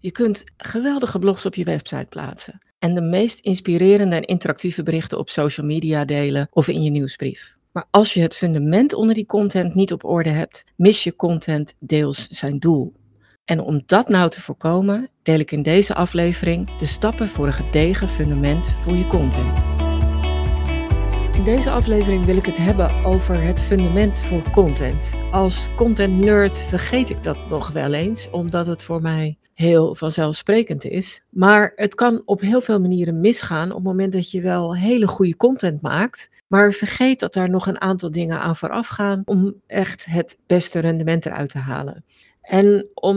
Je kunt geweldige blogs op je website plaatsen en de meest inspirerende en interactieve berichten op social media delen of in je nieuwsbrief. Maar als je het fundament onder die content niet op orde hebt, mis je content deels zijn doel. En om dat nou te voorkomen, deel ik in deze aflevering de stappen voor een gedegen fundament voor je content. In deze aflevering wil ik het hebben over het fundament voor content. Als content nerd vergeet ik dat nog wel eens, omdat het voor mij heel vanzelfsprekend is. Maar het kan op heel veel manieren misgaan op het moment dat je wel hele goede content maakt, maar vergeet dat daar nog een aantal dingen aan vooraf gaan om echt het beste rendement eruit te halen. En om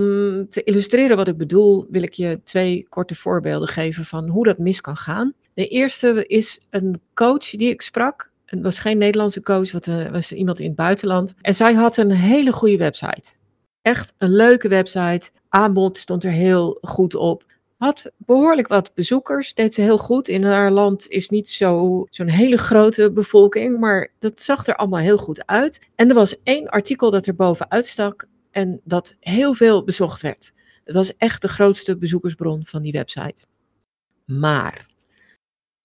te illustreren wat ik bedoel, wil ik je twee korte voorbeelden geven van hoe dat mis kan gaan. De eerste is een coach die ik sprak. Het was geen Nederlandse coach, het was iemand in het buitenland. En zij had een hele goede website. Echt een leuke website. Aanbod stond er heel goed op. Had behoorlijk wat bezoekers, deed ze heel goed. In haar land is niet zo'n hele grote bevolking, maar dat zag er allemaal heel goed uit. En er was één artikel dat er bovenuit stak en dat heel veel bezocht werd. Het was echt de grootste bezoekersbron van die website. Maar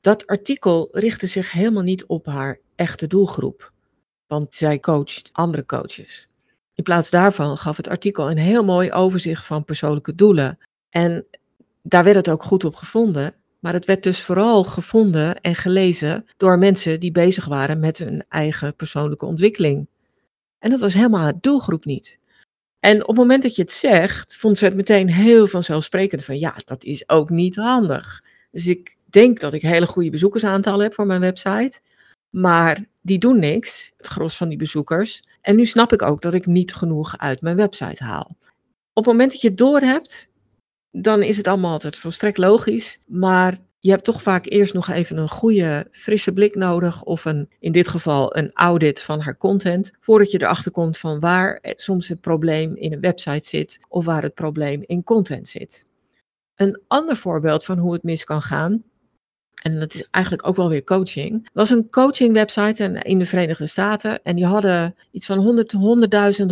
dat artikel richtte zich helemaal niet op haar echte doelgroep, want zij coacht andere coaches. In plaats daarvan gaf het artikel een heel mooi overzicht van persoonlijke doelen. En daar werd het ook goed op gevonden, maar het werd dus vooral gevonden en gelezen door mensen die bezig waren met hun eigen persoonlijke ontwikkeling. En dat was helemaal haar doelgroep niet. En op het moment dat je het zegt, vond ze het meteen heel vanzelfsprekend van ja, dat is ook niet handig. Dus ik denk dat ik hele goede bezoekersaantallen heb voor mijn website, maar die doen niks, het gros van die bezoekers. En nu snap ik ook dat ik niet genoeg uit mijn website haal. Op het moment dat je het doorhebt, dan is het allemaal altijd volstrekt logisch. Maar je hebt toch vaak eerst nog even een goede, frisse blik nodig. Of in dit geval een audit van haar content. Voordat je erachter komt van waar soms het probleem in een website zit. Of waar het probleem in content zit. Een ander voorbeeld van hoe het mis kan gaan. En dat is eigenlijk ook wel weer coaching. Er was een coachingwebsite in de Verenigde Staten. En die hadden iets van 100.000, 150.000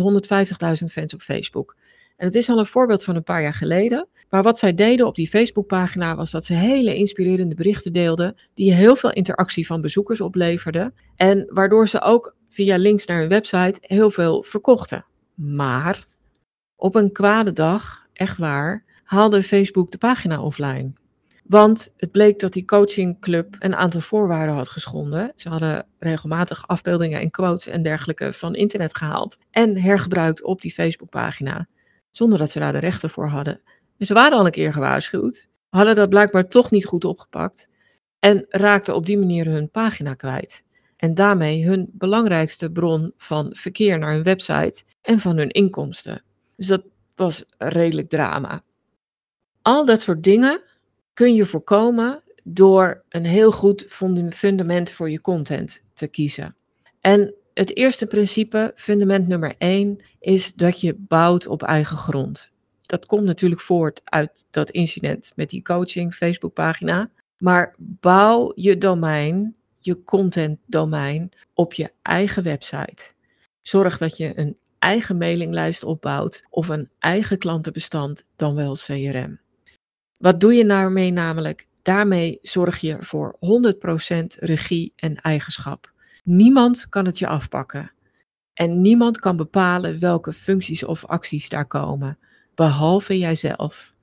fans op Facebook. En het is al een voorbeeld van een paar jaar geleden. Maar wat zij deden op die Facebookpagina was dat ze hele inspirerende berichten deelden. Die heel veel interactie van bezoekers opleverden. En waardoor ze ook via links naar hun website heel veel verkochten. Maar op een kwade dag, echt waar, haalde Facebook de pagina offline. Want het bleek dat die coachingclub een aantal voorwaarden had geschonden. Ze hadden regelmatig afbeeldingen en quotes en dergelijke van internet gehaald. En hergebruikt op die Facebookpagina. Zonder dat ze daar de rechten voor hadden. Dus ze waren al een keer gewaarschuwd. Hadden dat blijkbaar toch niet goed opgepakt. En raakten op die manier hun pagina kwijt. En daarmee hun belangrijkste bron van verkeer naar hun website. En van hun inkomsten. Dus dat was een redelijk drama. Al dat soort dingen kun je voorkomen door een heel goed fundament voor je content te kiezen. En het eerste principe, fundament nummer 1, is dat je bouwt op eigen grond. Dat komt natuurlijk voort uit dat incident met die coaching Facebookpagina. Maar bouw je domein, je content domein, op je eigen website. Zorg dat je een eigen mailinglijst opbouwt of een eigen klantenbestand, dan wel CRM. Wat doe je daarmee namelijk? Daarmee zorg je voor 100% regie en eigenschap. Niemand kan het je afpakken. En niemand kan bepalen welke functies of acties daar komen. Behalve jijzelf.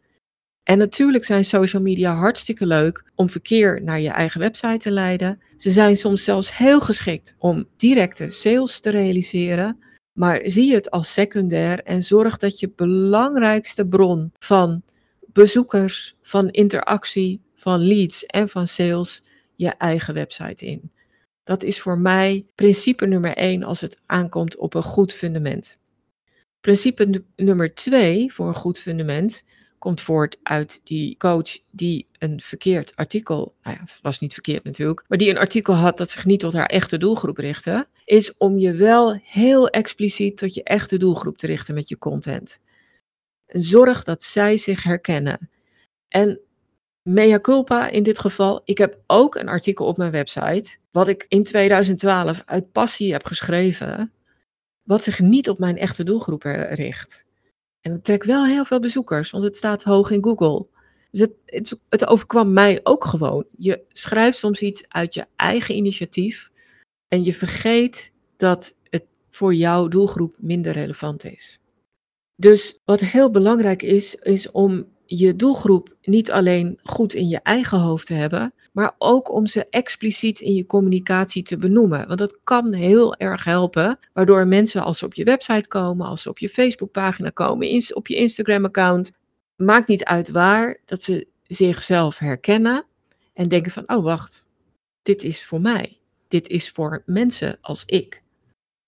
En natuurlijk zijn social media hartstikke leuk om verkeer naar je eigen website te leiden. Ze zijn soms zelfs heel geschikt om directe sales te realiseren. Maar zie het als secundair en zorg dat je belangrijkste bron van bezoekers, van interactie, van leads en van sales je eigen website in. Dat is voor mij principe nummer 1 als het aankomt op een goed fundament. Principe nummer 2 voor een goed fundament komt voort uit die coach die een verkeerd artikel, het was niet verkeerd natuurlijk, maar die een artikel had dat zich niet tot haar echte doelgroep richtte, is om je wel heel expliciet tot je echte doelgroep te richten met je content. Zorg dat zij zich herkennen. En mea culpa in dit geval, ik heb ook een artikel op mijn website, wat ik in 2012 uit passie heb geschreven, wat zich niet op mijn echte doelgroep richt. En dat trekt wel heel veel bezoekers, want het staat hoog in Google. Dus het overkwam mij ook gewoon. Je schrijft soms iets uit je eigen initiatief en je vergeet dat het voor jouw doelgroep minder relevant is. Dus wat heel belangrijk is, is om je doelgroep niet alleen goed in je eigen hoofd te hebben, maar ook om ze expliciet in je communicatie te benoemen. Want dat kan heel erg helpen, waardoor mensen als ze op je website komen, als ze op je Facebookpagina komen, op je Instagram-account, maakt niet uit waar, dat ze zichzelf herkennen en denken van, oh wacht, dit is voor mij. Dit is voor mensen als ik.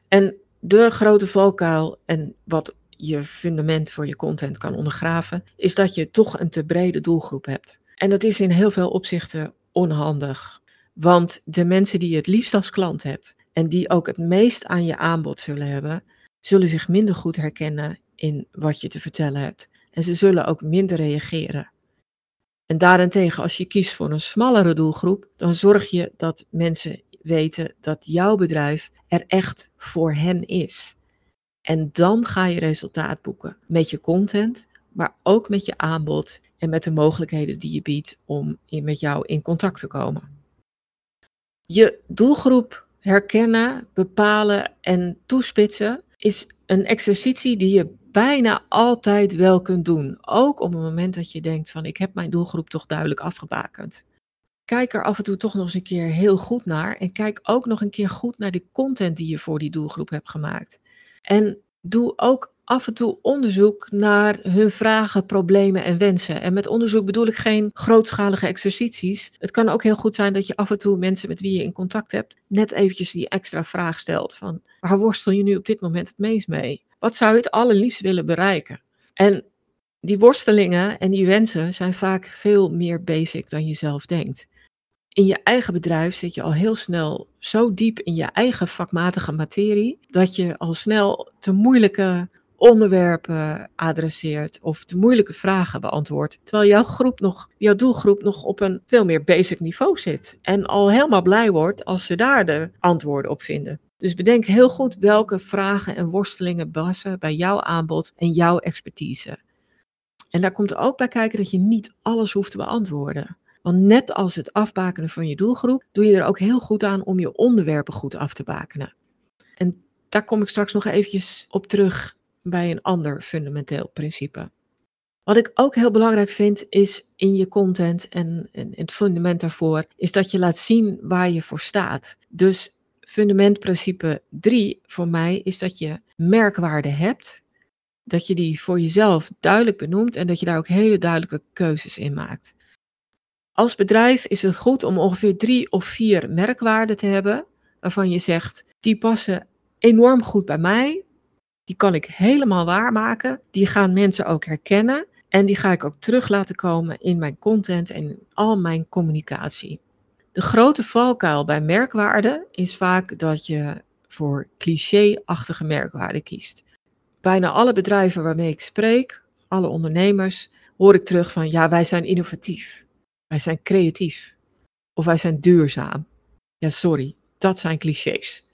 En de grote valkuil en wat je fundament voor je content kan ondergraven, is dat je toch een te brede doelgroep hebt. En dat is in heel veel opzichten onhandig. Want de mensen die je het liefst als klant hebt en die ook het meest aan je aanbod zullen hebben, zullen zich minder goed herkennen in wat je te vertellen hebt. En ze zullen ook minder reageren. En daarentegen, als je kiest voor een smallere doelgroep, dan zorg je dat mensen weten dat jouw bedrijf er echt voor hen is. En dan ga je resultaat boeken met je content, maar ook met je aanbod en met de mogelijkheden die je biedt om met jou in contact te komen. Je doelgroep herkennen, bepalen en toespitsen is een exercitie die je bijna altijd wel kunt doen. Ook op het moment dat je denkt van ik heb mijn doelgroep toch duidelijk afgebakend. Kijk er af en toe toch nog eens een keer heel goed naar en kijk ook nog een keer goed naar de content die je voor die doelgroep hebt gemaakt. En doe ook af en toe onderzoek naar hun vragen, problemen en wensen. En met onderzoek bedoel ik geen grootschalige exercities. Het kan ook heel goed zijn dat je af en toe mensen met wie je in contact hebt, net eventjes die extra vraag stelt van, waar worstel je nu op dit moment het meest mee? Wat zou je het allerliefst willen bereiken? En die worstelingen en die wensen zijn vaak veel meer basic dan je zelf denkt. In je eigen bedrijf zit je al heel snel zo diep in je eigen vakmatige materie, dat je al snel te moeilijke onderwerpen adresseert of te moeilijke vragen beantwoordt. Terwijl jouw doelgroep nog op een veel meer basic niveau zit. En al helemaal blij wordt als ze daar de antwoorden op vinden. Dus bedenk heel goed welke vragen en worstelingen passen bij jouw aanbod en jouw expertise. En daar komt er ook bij kijken dat je niet alles hoeft te beantwoorden. Want net als het afbakenen van je doelgroep, doe je er ook heel goed aan om je onderwerpen goed af te bakenen. En daar kom ik straks nog eventjes op terug bij een ander fundamenteel principe. Wat ik ook heel belangrijk vind is in je content en het fundament daarvoor, is dat je laat zien waar je voor staat. Dus fundamentprincipe 3 voor mij is dat je merkwaarde hebt, dat je die voor jezelf duidelijk benoemt en dat je daar ook hele duidelijke keuzes in maakt. Als bedrijf is het goed om ongeveer 3 of 4 merkwaarden te hebben, waarvan je zegt, die passen enorm goed bij mij, die kan ik helemaal waarmaken, die gaan mensen ook herkennen en die ga ik ook terug laten komen in mijn content en in al mijn communicatie. De grote valkuil bij merkwaarden is vaak dat je voor cliché-achtige merkwaarden kiest. Bijna alle bedrijven waarmee ik spreek, alle ondernemers, hoor ik terug van ja, wij zijn innovatief. Wij zijn creatief. Of wij zijn duurzaam. Ja, sorry. Dat zijn clichés.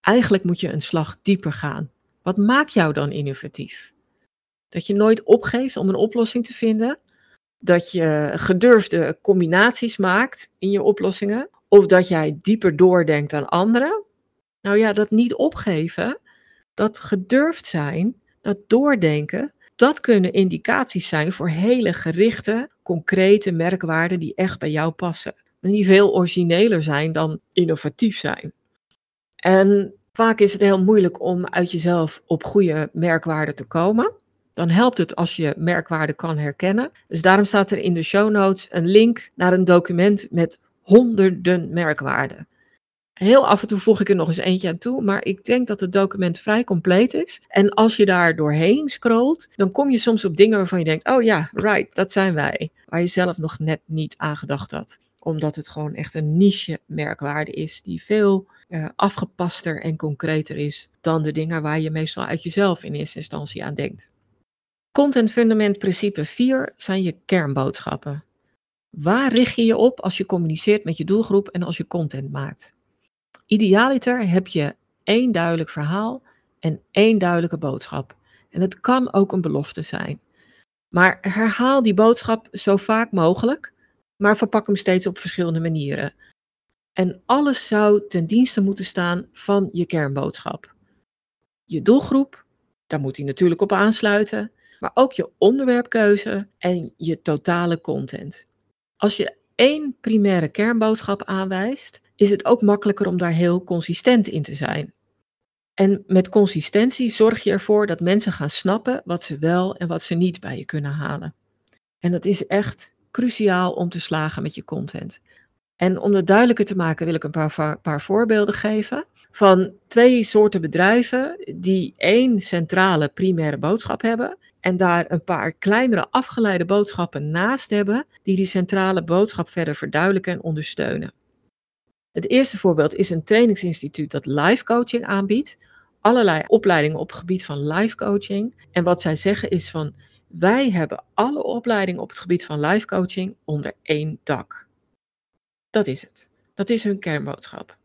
Eigenlijk moet je een slag dieper gaan. Wat maakt jou dan innovatief? Dat je nooit opgeeft om een oplossing te vinden. Dat je gedurfde combinaties maakt in je oplossingen. Of dat jij dieper doordenkt dan anderen. Nou ja, dat niet opgeven. Dat gedurfd zijn. Dat doordenken. Dat kunnen indicaties zijn voor hele gerichte, concrete merkwaarden die echt bij jou passen. En die veel origineler zijn dan innovatief zijn. En vaak is het heel moeilijk om uit jezelf op goede merkwaarden te komen. Dan helpt het als je merkwaarden kan herkennen. Dus daarom staat er in de show notes een link naar een document met 100 merkwaarden. Heel af en toe voeg ik er nog eens eentje aan toe, maar ik denk dat het document vrij compleet is. En als je daar doorheen scrolt, dan kom je soms op dingen waarvan je denkt, oh ja, right, dat zijn wij. Waar je zelf nog net niet aan gedacht had. Omdat het gewoon echt een niche merkwaarde is die veel afgepaster en concreter is dan de dingen waar je meestal uit jezelf in eerste instantie aan denkt. Content fundament principe 4 zijn je kernboodschappen. Waar richt je je op als je communiceert met je doelgroep en als je content maakt? Idealiter heb je 1 duidelijk verhaal en 1 duidelijke boodschap. En het kan ook een belofte zijn. Maar herhaal die boodschap zo vaak mogelijk, maar verpak hem steeds op verschillende manieren. En alles zou ten dienste moeten staan van je kernboodschap. Je doelgroep, daar moet hij natuurlijk op aansluiten, maar ook je onderwerpkeuze en je totale content. Als je één primaire kernboodschap aanwijst, is het ook makkelijker om daar heel consistent in te zijn. En met consistentie zorg je ervoor dat mensen gaan snappen wat ze wel en wat ze niet bij je kunnen halen. En dat is echt cruciaal om te slagen met je content. En om dat duidelijker te maken wil ik een paar voorbeelden geven van twee soorten bedrijven die één centrale primaire boodschap hebben en daar een paar kleinere afgeleide boodschappen naast hebben die die centrale boodschap verder verduidelijken en ondersteunen. Het eerste voorbeeld is een trainingsinstituut dat life coaching aanbiedt. Allerlei opleidingen op het gebied van life coaching. En wat zij zeggen is van, wij hebben alle opleidingen op het gebied van life coaching onder één dak. Dat is het. Dat is hun kernboodschap.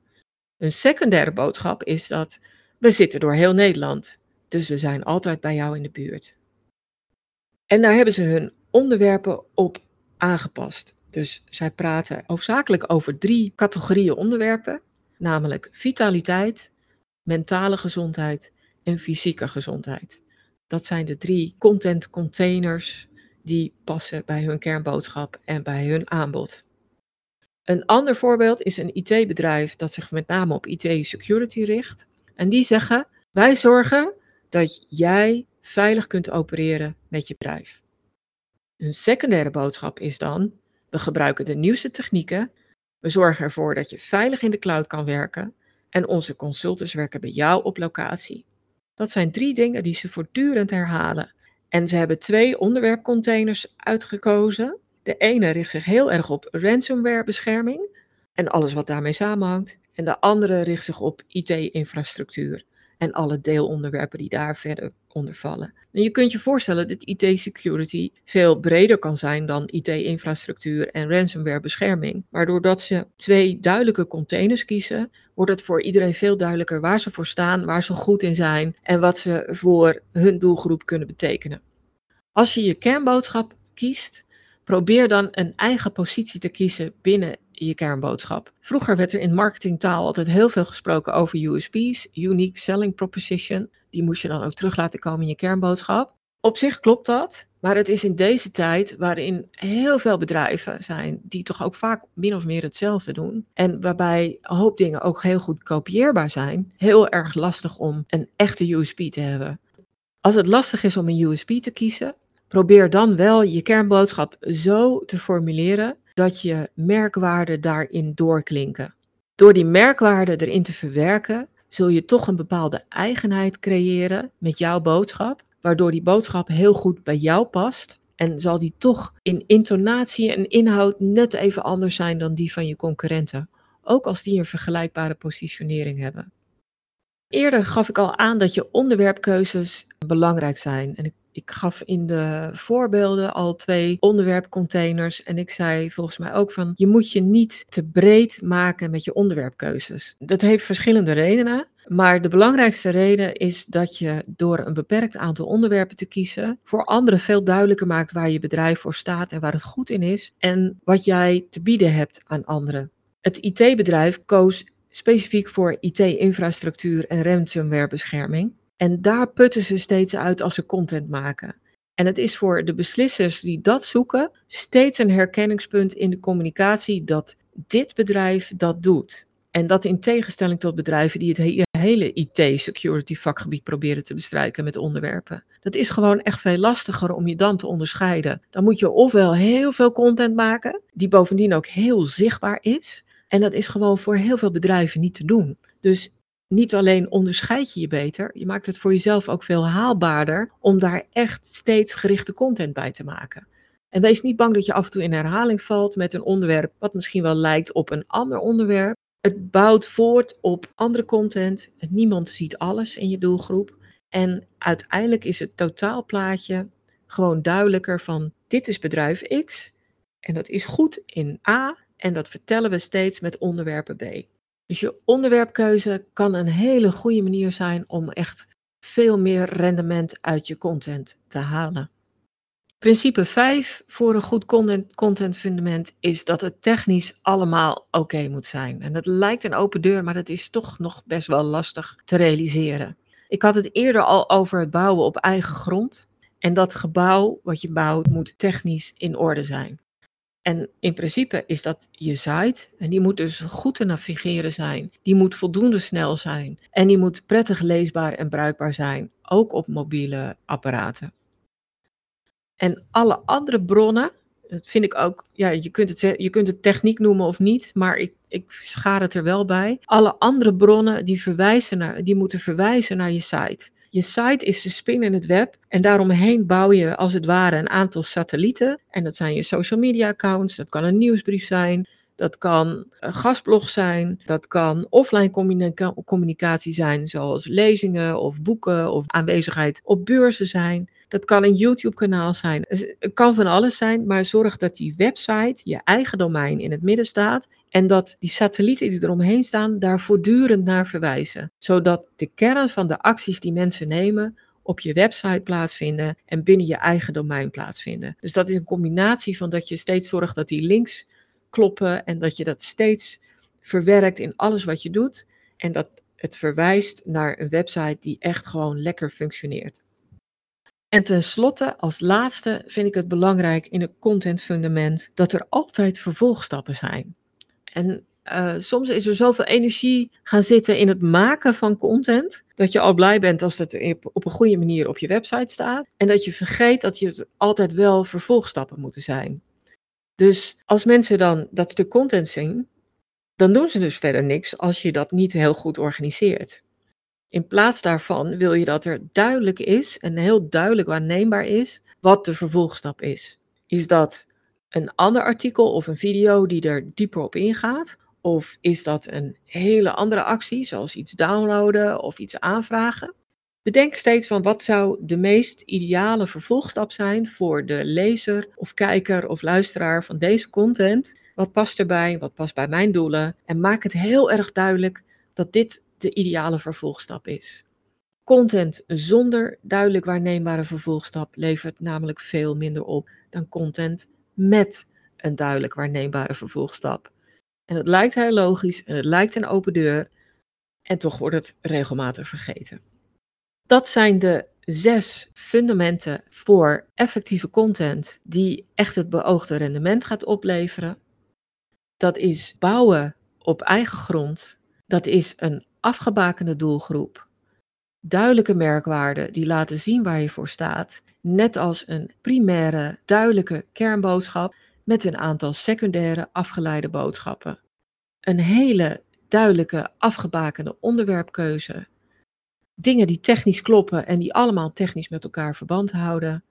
Een secundaire boodschap is dat, we zitten door heel Nederland. Dus we zijn altijd bij jou in de buurt. En daar hebben ze hun onderwerpen op aangepast. Dus zij praten hoofdzakelijk over 3 categorieën onderwerpen, namelijk vitaliteit, mentale gezondheid en fysieke gezondheid. Dat zijn de 3 content containers die passen bij hun kernboodschap en bij hun aanbod. Een ander voorbeeld is een IT-bedrijf dat zich met name op IT-security richt. En die zeggen, wij zorgen dat jij veilig kunt opereren met je bedrijf. Hun secundaire boodschap is dan, we gebruiken de nieuwste technieken, we zorgen ervoor dat je veilig in de cloud kan werken en onze consultants werken bij jou op locatie. Dat zijn 3 dingen die ze voortdurend herhalen. En ze hebben 2 onderwerpcontainers uitgekozen. De ene richt zich heel erg op ransomware bescherming en alles wat daarmee samenhangt. En de andere richt zich op IT-infrastructuur en alle deelonderwerpen die daar verder onder vallen. En je kunt je voorstellen dat IT-security veel breder kan zijn dan IT-infrastructuur en ransomware-bescherming. Maar doordat ze 2 duidelijke containers kiezen, wordt het voor iedereen veel duidelijker waar ze voor staan, waar ze goed in zijn en wat ze voor hun doelgroep kunnen betekenen. Als je je kernboodschap kiest, probeer dan een eigen positie te kiezen binnen je kernboodschap. Vroeger werd er in marketingtaal altijd heel veel gesproken over USP's, Unique Selling Proposition. Die moest je dan ook terug laten komen in je kernboodschap. Op zich klopt dat, maar het is in deze tijd waarin heel veel bedrijven zijn die toch ook vaak min of meer hetzelfde doen. En waarbij een hoop dingen ook heel goed kopieerbaar zijn, heel erg lastig om een echte USP te hebben. Als het lastig is om een USP te kiezen, probeer dan wel je kernboodschap zo te formuleren dat je merkwaarden daarin doorklinken. Door die merkwaarden erin te verwerken, zul je toch een bepaalde eigenheid creëren met jouw boodschap, waardoor die boodschap heel goed bij jou past en zal die toch in intonatie en inhoud net even anders zijn dan die van je concurrenten, ook als die een vergelijkbare positionering hebben. Eerder gaf ik al aan dat je onderwerpkeuzes belangrijk zijn en ik gaf in de voorbeelden al 2 onderwerpcontainers en ik zei volgens mij ook van, je moet je niet te breed maken met je onderwerpkeuzes. Dat heeft verschillende redenen, maar de belangrijkste reden is dat je door een beperkt aantal onderwerpen te kiezen, voor anderen veel duidelijker maakt waar je bedrijf voor staat en waar het goed in is en wat jij te bieden hebt aan anderen. Het IT-bedrijf koos specifiek voor IT-infrastructuur en ransomwarebescherming. En daar putten ze steeds uit als ze content maken. En het is voor de beslissers die dat zoeken steeds een herkenningspunt in de communicatie dat dit bedrijf dat doet. En dat in tegenstelling tot bedrijven die het hele IT-security vakgebied proberen te bestrijken met onderwerpen. Dat is gewoon echt veel lastiger om je dan te onderscheiden. Dan moet je ofwel heel veel content maken, die bovendien ook heel zichtbaar is. En dat is gewoon voor heel veel bedrijven niet te doen. Dus niet alleen onderscheid je je beter, je maakt het voor jezelf ook veel haalbaarder om daar echt steeds gerichte content bij te maken. En wees niet bang dat je af en toe in herhaling valt met een onderwerp wat misschien wel lijkt op een ander onderwerp. Het bouwt voort op andere content. Niemand ziet alles in je doelgroep. En uiteindelijk is het totaalplaatje gewoon duidelijker van dit is bedrijf X en dat is goed in A en dat vertellen we steeds met onderwerpen B. Dus je onderwerpkeuze kan een hele goede manier zijn om echt veel meer rendement uit je content te halen. Principe 5 voor een goed contentfundament is dat het technisch allemaal oké moet zijn. En dat lijkt een open deur, maar dat is toch nog best wel lastig te realiseren. Ik had het eerder al over het bouwen op eigen grond. En dat gebouw wat je bouwt moet technisch in orde zijn. En in principe is dat je site. En die moet dus goed te navigeren zijn. Die moet voldoende snel zijn. En die moet prettig leesbaar en bruikbaar zijn. Ook op mobiele apparaten. En alle andere bronnen, dat vind ik ook, ja, je kunt het techniek noemen of niet, maar ik schaar het er wel bij. Alle andere bronnen die moeten verwijzen naar je site. Je site is de spin in het web en daaromheen bouw je als het ware een aantal satellieten. En dat zijn je social media accounts, dat kan een nieuwsbrief zijn, dat kan een gastblog zijn, dat kan offline communicatie zijn, zoals lezingen of boeken of aanwezigheid op beurzen zijn. Dat kan een YouTube-kanaal zijn. Het kan van alles zijn, maar zorg dat die website, je eigen domein, in het midden staat. En dat die satellieten die eromheen staan, daar voortdurend naar verwijzen. Zodat de kern van de acties die mensen nemen op je website plaatsvinden en binnen je eigen domein plaatsvinden. Dus dat is een combinatie van dat je steeds zorgt dat die links kloppen en dat je dat steeds verwerkt in alles wat je doet. En dat het verwijst naar een website die echt gewoon lekker functioneert. En tenslotte, als laatste, vind ik het belangrijk in een contentfundament dat er altijd vervolgstappen zijn. En soms is er zoveel energie gaan zitten in het maken van content, dat je al blij bent als dat op een goede manier op je website staat. En dat je vergeet dat er altijd wel vervolgstappen moeten zijn. Dus als mensen dan dat stuk content zien, dan doen ze dus verder niks als je dat niet heel goed organiseert. In plaats daarvan wil je dat er duidelijk is en heel duidelijk waarneembaar is wat de vervolgstap is. Is dat een ander artikel of een video die er dieper op ingaat? Of is dat een hele andere actie, zoals iets downloaden of iets aanvragen? Bedenk steeds van wat zou de meest ideale vervolgstap zijn voor de lezer of kijker of luisteraar van deze content. Wat past erbij, wat past bij mijn doelen? En maak het heel erg duidelijk dat dit de ideale vervolgstap is. Content zonder duidelijk waarneembare vervolgstap levert namelijk veel minder op dan content met een duidelijk waarneembare vervolgstap. En het lijkt heel logisch en het lijkt een open deur en toch wordt het regelmatig vergeten. Dat zijn de 6 fundamenten voor effectieve content die echt het beoogde rendement gaat opleveren. Dat is bouwen op eigen grond. Dat is een afgebakende doelgroep, duidelijke merkwaarden die laten zien waar je voor staat, net als een primaire, duidelijke kernboodschap met een aantal secundaire afgeleide boodschappen. Een hele duidelijke, afgebakende onderwerpkeuze, dingen die technisch kloppen en die allemaal technisch met elkaar verband houden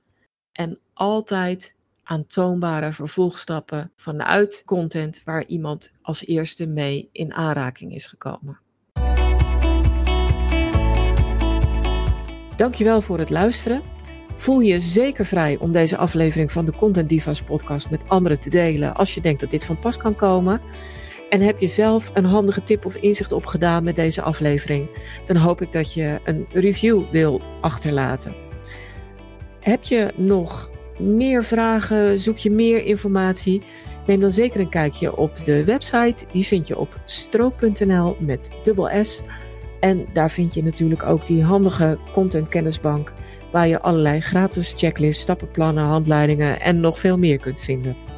en altijd aantoonbare vervolgstappen vanuit content waar iemand als eerste mee in aanraking is gekomen. Dankjewel voor het luisteren. Voel je zeker vrij om deze aflevering van de Content Divas podcast met anderen te delen als je denkt dat dit van pas kan komen. En heb je zelf een handige tip of inzicht opgedaan met deze aflevering, dan hoop ik dat je een review wil achterlaten. Heb je nog meer vragen, zoek je meer informatie, neem dan zeker een kijkje op de website. Die vind je op stroop.nl met ss. En daar vind je natuurlijk ook die handige contentkennisbank waar je allerlei gratis checklists, stappenplannen, handleidingen en nog veel meer kunt vinden.